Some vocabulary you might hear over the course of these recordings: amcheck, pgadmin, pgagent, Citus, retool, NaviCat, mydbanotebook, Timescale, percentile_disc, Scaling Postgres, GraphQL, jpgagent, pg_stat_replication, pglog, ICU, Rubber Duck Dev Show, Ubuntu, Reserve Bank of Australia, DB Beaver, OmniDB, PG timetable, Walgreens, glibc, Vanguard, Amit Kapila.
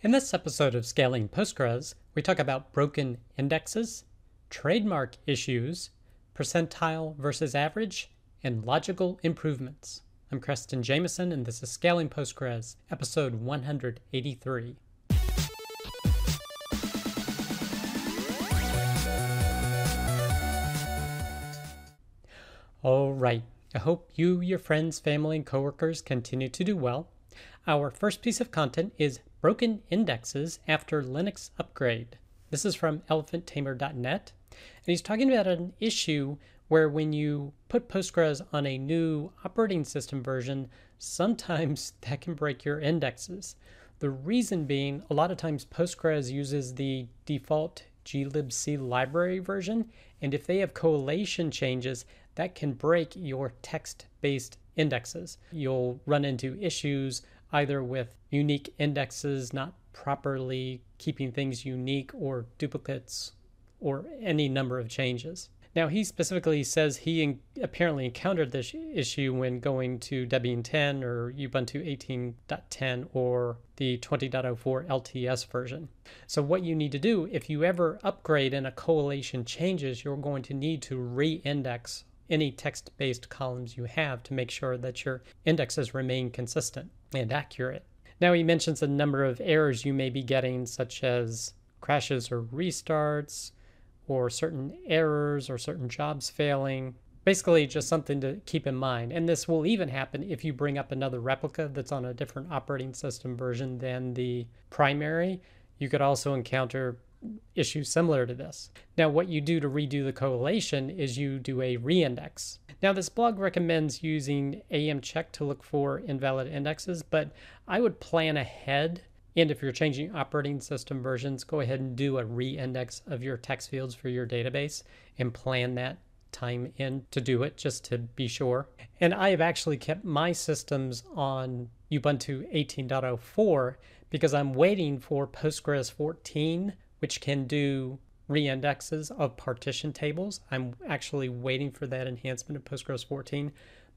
In this episode of Scaling Postgres, we talk about broken indexes, trademark issues, percentile versus average, and logical improvements. I'm Kristen Jameson, and this is Scaling Postgres, episode 183. All right, I hope you, your friends, family, and coworkers continue to do well. Our first piece of content is Broken Indexes After Linux Upgrade. This is from elephanttamer.net, and he's talking about an issue where when you put Postgres on a new operating system version, sometimes that can break your indexes. The reason being, a lot of times Postgres uses the default glibc library version, and if they have collation changes, that can break your text-based indexes. You'll run into issues either with unique indexes not properly keeping things unique, or duplicates, or any number of changes. Now, he specifically says he apparently encountered this issue when going to Debian 10 or Ubuntu 18.10 or the 20.04 LTS version. So what you need to do, if you ever upgrade and a collation changes, you're going to need to re-index any text-based columns you have to make sure that your indexes remain consistent and accurate. Now, he mentions a number of errors you may be getting, such as crashes or restarts, or certain errors or certain jobs failing. Basically, just something to keep in mind. And this will even happen if you bring up another replica that's on a different operating system version than the primary. You could also encounter issues similar to this. Now, what you do to redo the collation is you do a reindex. Now, this blog recommends using amcheck to look for invalid indexes, but I would plan ahead. And if you're changing operating system versions, go ahead and do a reindex of your text fields for your database and plan that time in to do it, just to be sure. And I have actually kept my systems on Ubuntu 18.04 because I'm waiting for Postgres 14, which can do reindexes of partition tables. I'm actually waiting for that enhancement of Postgres 14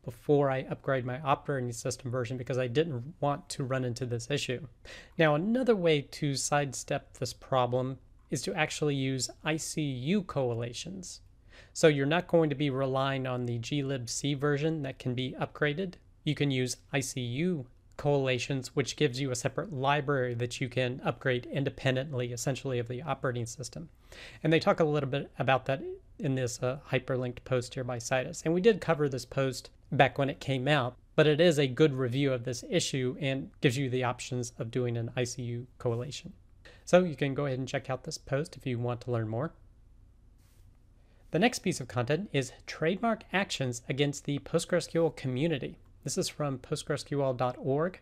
before I upgrade my operating system version because I didn't want to run into this issue. Now, another way to sidestep this problem is to actually use ICU collations. So you're not going to be relying on the glibc version that can be upgraded. You can use ICU collations, which gives you a separate library that you can upgrade independently, essentially, of the operating system. And they talk a little bit about that in this hyperlinked post here by Citus. And we did cover this post back when it came out, but it is a good review of this issue and gives you the options of doing an ICU collation. So you can go ahead and check out this post if you want to learn more. The next piece of content is Trademark Actions Against the PostgreSQL Community. This is from postgresql.org,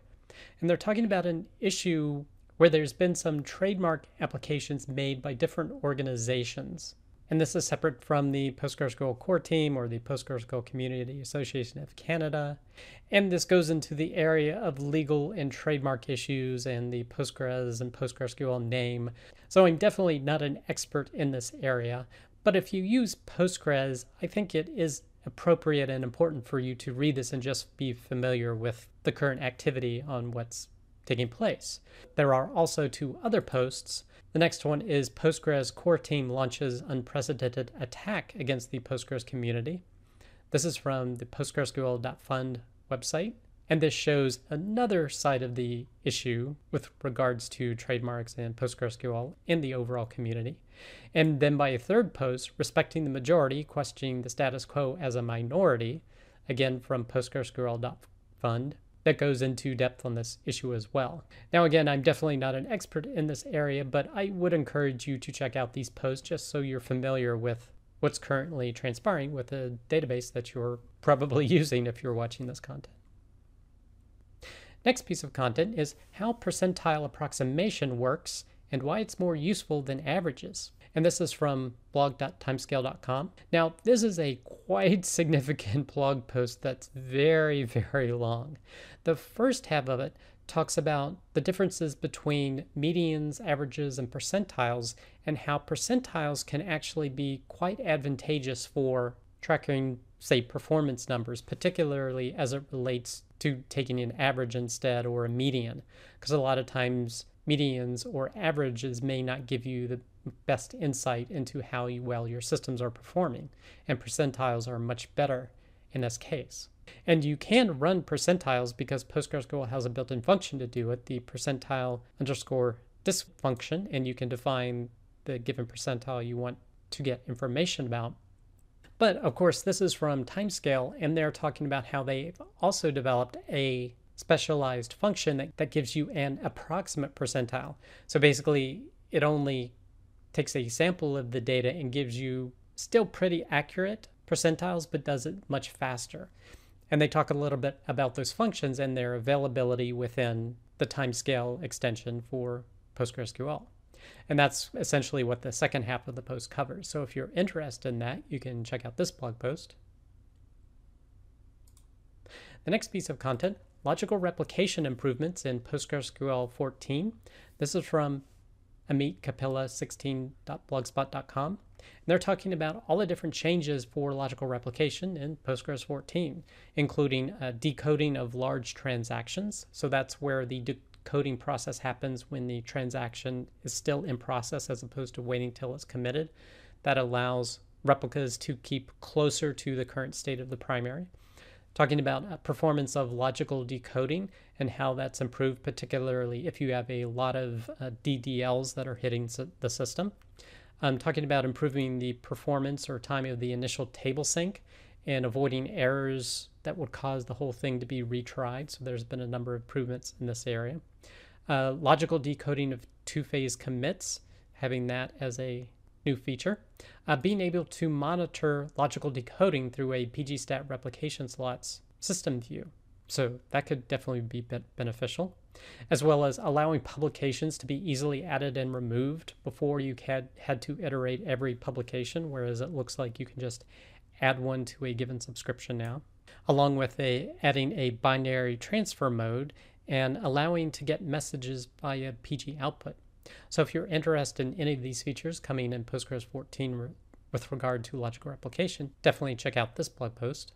and they're talking about an issue where there's been some trademark applications made by different organizations. And this is separate from the PostgreSQL core team or the PostgreSQL Community Association of Canada. And this goes into the area of legal and trademark issues and the Postgres and PostgreSQL name. So I'm definitely not an expert in this area, but if you use Postgres, I think it is appropriate and important for you to read this and just be familiar with the current activity on what's taking place. There are also two other posts. The next one is Postgres Core Team Launches Unprecedented Attack Against the Postgres Community. This is from the postgresql.fund website, and this shows another side of the issue with regards to trademarks and PostgreSQL in the overall community. And then by a third post, Respecting the Majority, Questioning the Status Quo as a Minority, again from postgresql.fund, that goes into depth on this issue as well. Now, again, I'm definitely not an expert in this area, but I would encourage you to check out these posts just so you're familiar with what's currently transpiring with the database that you're probably using if you're watching this content. Next piece of content is how percentile approximation works and why it's more useful than averages. And this is from blog.timescale.com. Now, this is a quite significant blog post that's very, very long. The first half of it talks about the differences between medians, averages, and percentiles, and how percentiles can actually be quite advantageous for tracking, say, performance numbers, particularly as it relates to taking an average instead or a median, because a lot of times medians or averages may not give you the best insight into how well your systems are performing, and percentiles are much better in this case. And you can run percentiles because PostgreSQL has a built-in function to do it, the percentile_disc function, and you can define the given percentile you want to get information about. But of course, this is from Timescale, and they're talking about how they've also developed a specialized function that gives you an approximate percentile. So basically, it only takes a sample of the data and gives you still pretty accurate percentiles, but does it much faster. And they talk a little bit about those functions and their availability within the Timescale extension for PostgreSQL. And that's essentially what the second half of the post covers. So if you're interested in that, you can check out this blog post. The next piece of content, logical replication improvements in PostgreSQL 14. This is from Amit Kapila 16.blogspot.com. And they're talking about all the different changes for logical replication in Postgres 14, including decoding of large transactions. So that's where the decoding process happens when the transaction is still in process as opposed to waiting till it's committed. That allows replicas to keep closer to the current state of the primary. Talking about performance of logical decoding and how that's improved, particularly if you have a lot of DDLs that are hitting the system. I'm talking about improving the performance or time of the initial table sync and avoiding errors that would cause the whole thing to be retried. So there's been a number of improvements in this area. Logical decoding of two-phase commits, having that as a new feature. Being able to monitor logical decoding through a pg_stat_replication replication slots system view. So that could definitely be beneficial, as well as allowing publications to be easily added and removed. Before, you had to iterate every publication, whereas it looks like you can just add one to a given subscription now, along with adding a binary transfer mode and allowing to get messages via PG output. So if you're interested in any of these features coming in Postgres 14 with regard to logical replication, definitely check out this blog post.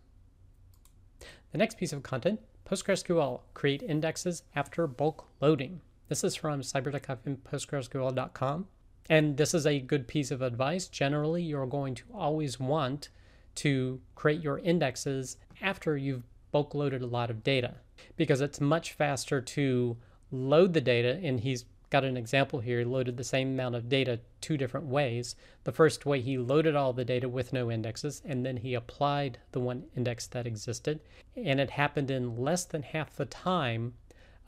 The next piece of content, PostgreSQL, create indexes after bulk loading. This is from cybertec-postgresql.com. And this is a good piece of advice. Generally, you're going to always want to create your indexes after you've bulk loaded a lot of data, because it's much faster to load the data. And he's got an example here. He loaded the same amount of data two different ways. The first way, he loaded all the data with no indexes, and then he applied the one index that existed. And it happened in less than half the time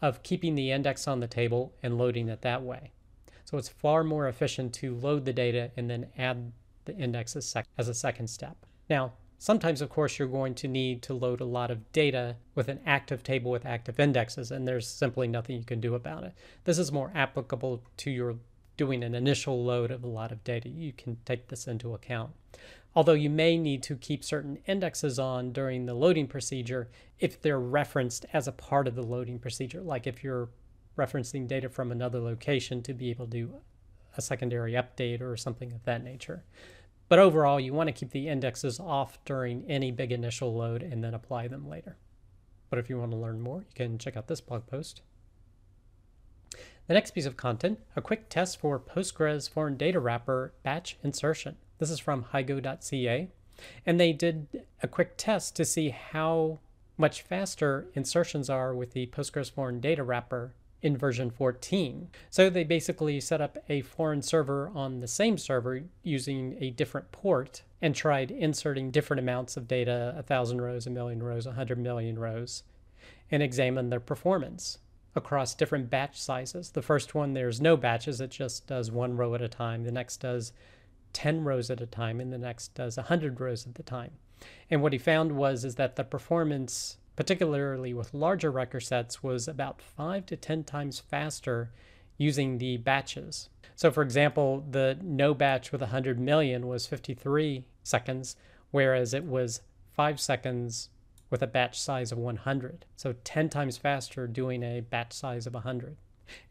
of keeping the index on the table and loading it that way. So it's far more efficient to load the data and then add the index as a second step. Now, sometimes, of course, you're going to need to load a lot of data with an active table with active indexes, and there's simply nothing you can do about it. This is more applicable to your doing an initial load of a lot of data. You can take this into account. Although you may need to keep certain indexes on during the loading procedure if they're referenced as a part of the loading procedure, like if you're referencing data from another location to be able to do a secondary update or something of that nature. But overall, you want to keep the indexes off during any big initial load and then apply them later. But if you want to learn more, you can check out this blog post. The next piece of content, a quick test for Postgres foreign data wrapper batch insertion. This is from highgo.ca. And they did a quick test to see how much faster insertions are with the Postgres foreign data wrapper in version 14. So they basically set up a foreign server on the same server using a different port and tried inserting different amounts of data, 1,000 rows, 1,000,000 rows, 100 million rows, and examined their performance across different batch sizes. The first one, there's no batches. It just does one row at a time. The next does 10 rows at a time, and the next does 100 rows at a time. And what he found is that the performance, particularly with larger record sets, was about 5 to 10 times faster using the batches. So for example, the no batch with 100 million was 53 seconds, whereas it was 5 seconds with a batch size of 100. So 10 times faster doing a batch size of 100.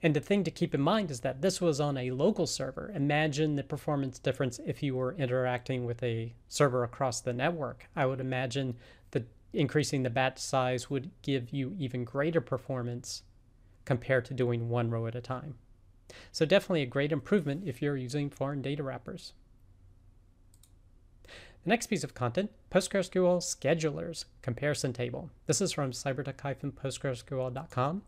And the thing to keep in mind is that this was on a local server. Imagine the performance difference if you were interacting with a server across the network. I would imagine the increasing the batch size would give you even greater performance compared to doing one row at a time. So definitely a great improvement if you're using foreign data wrappers. The next piece of content, PostgreSQL Schedulers Comparison Table. This is from cybertec-postgresql.com,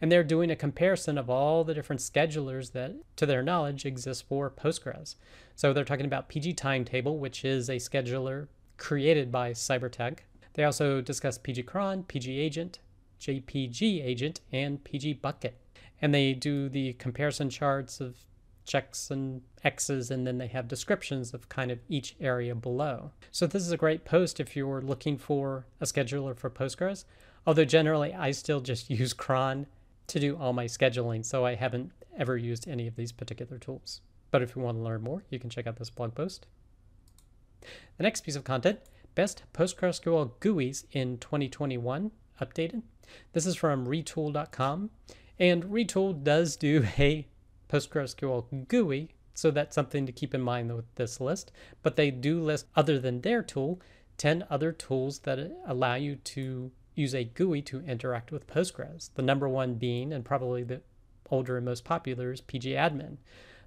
and they're doing a comparison of all the different schedulers that, to their knowledge, exist for Postgres. So they're talking about PG Timetable, which is a scheduler created by Cybertec. They also discuss pgcron, pgagent, jpgagent, and pgbucket. And they do the comparison charts of checks and X's, and then they have descriptions of kind of each area below. So this is a great post if you're looking for a scheduler for Postgres, although generally I still just use cron to do all my scheduling, so I haven't ever used any of these particular tools. But if you want to learn more, you can check out this blog post. The next piece of content, Best PostgreSQL GUIs in 2021, updated. This is from retool.com, and Retool does do a PostgreSQL GUI, so that's something to keep in mind with this list. But they do list, other than their tool, 10 other tools that allow you to use a GUI to interact with Postgres. The number one being, and probably the older and most popular, is pgadmin.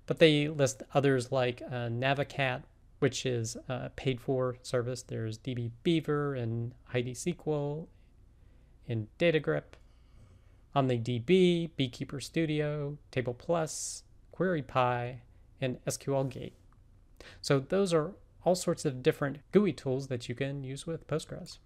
But they list others like NaviCat, which is a paid-for service. There's DB Beaver and Heidi SQL and DataGrip, OmniDB, Beekeeper Studio, TablePlus, QueryPy, and SQL gate. So those are all sorts of different GUI tools that you can use with Postgres.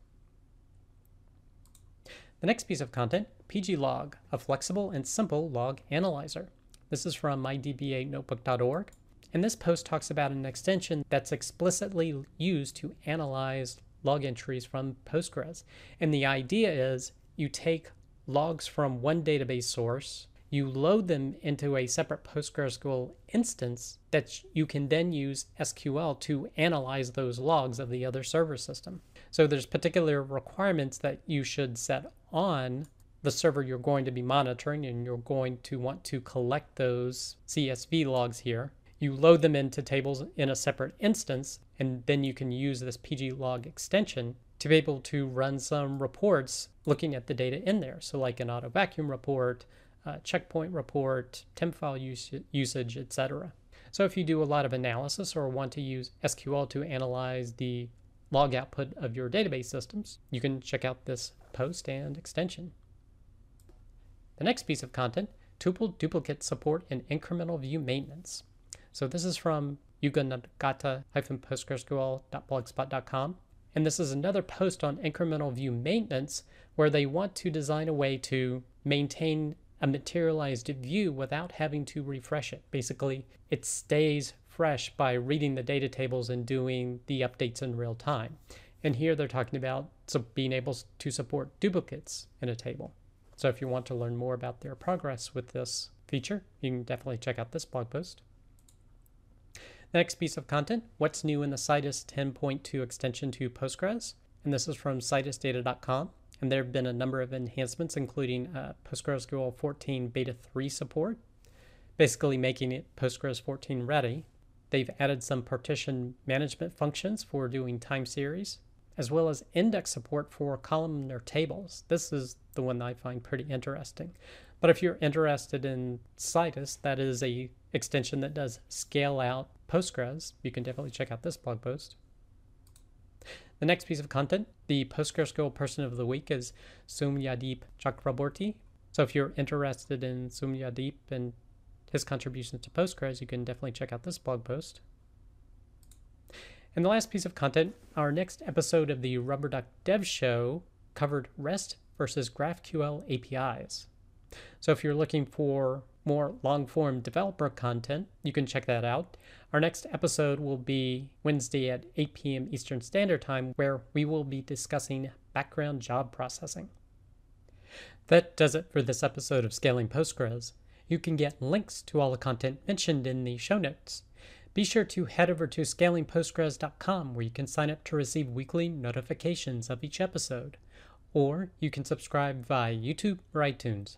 The next piece of content, pglog, a flexible and simple log analyzer. This is from mydbanotebook.org, and this post talks about an extension that's explicitly used to analyze log entries from Postgres. And the idea is you take logs from one database source, you load them into a separate PostgreSQL instance that you can then use SQL to analyze those logs of the other server system. So there's particular requirements that you should set on the server you're going to be monitoring, and you're going to want to collect those CSV logs here. You load them into tables in a separate instance, and then you can use this pglog extension to be able to run some reports looking at the data in there. So like an auto vacuum report, checkpoint report, temp file usage, etc. So if you do a lot of analysis or want to use SQL to analyze the log output of your database systems, you can check out this post and extension. The next piece of content, tuple duplicate support and incremental view maintenance. So this is from yuganagata-postgresql.blogspot.com. And this is another post on incremental view maintenance, where they want to design a way to maintain a materialized view without having to refresh it. Basically, it stays fresh by reading the data tables and doing the updates in real time. And here they're talking about being able to support duplicates in a table. So if you want to learn more about their progress with this feature, you can definitely check out this blog post. The next piece of content, what's new in the Citus 10.2 extension to Postgres? And this is from citusdata.com. And there have been a number of enhancements, including PostgreSQL 14 Beta 3 support, basically making it Postgres 14 ready. They've added some partition management functions for doing time series, as well as index support for columnar tables. This is the one that I find pretty interesting. But if you're interested in Citus, that is a extension that does scale out Postgres. You can definitely check out this blog post. The next piece of content, the PostgreSQL person of the week, is Sumyadeep Chakraborty. So if you're interested in Sumyadeep and his contributions to Postgres, you can definitely check out this blog post. And the last piece of content, our next episode of the Rubber Duck Dev Show covered REST versus GraphQL APIs. So if you're looking for more long-form developer content, you can check that out. Our next episode will be Wednesday at 8 p.m. Eastern Standard Time, where we will be discussing background job processing. That does it for this episode of Scaling Postgres. You can get links to all the content mentioned in the show notes. Be sure to head over to scalingpostgres.com, where you can sign up to receive weekly notifications of each episode, or you can subscribe via YouTube or iTunes.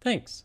Thanks.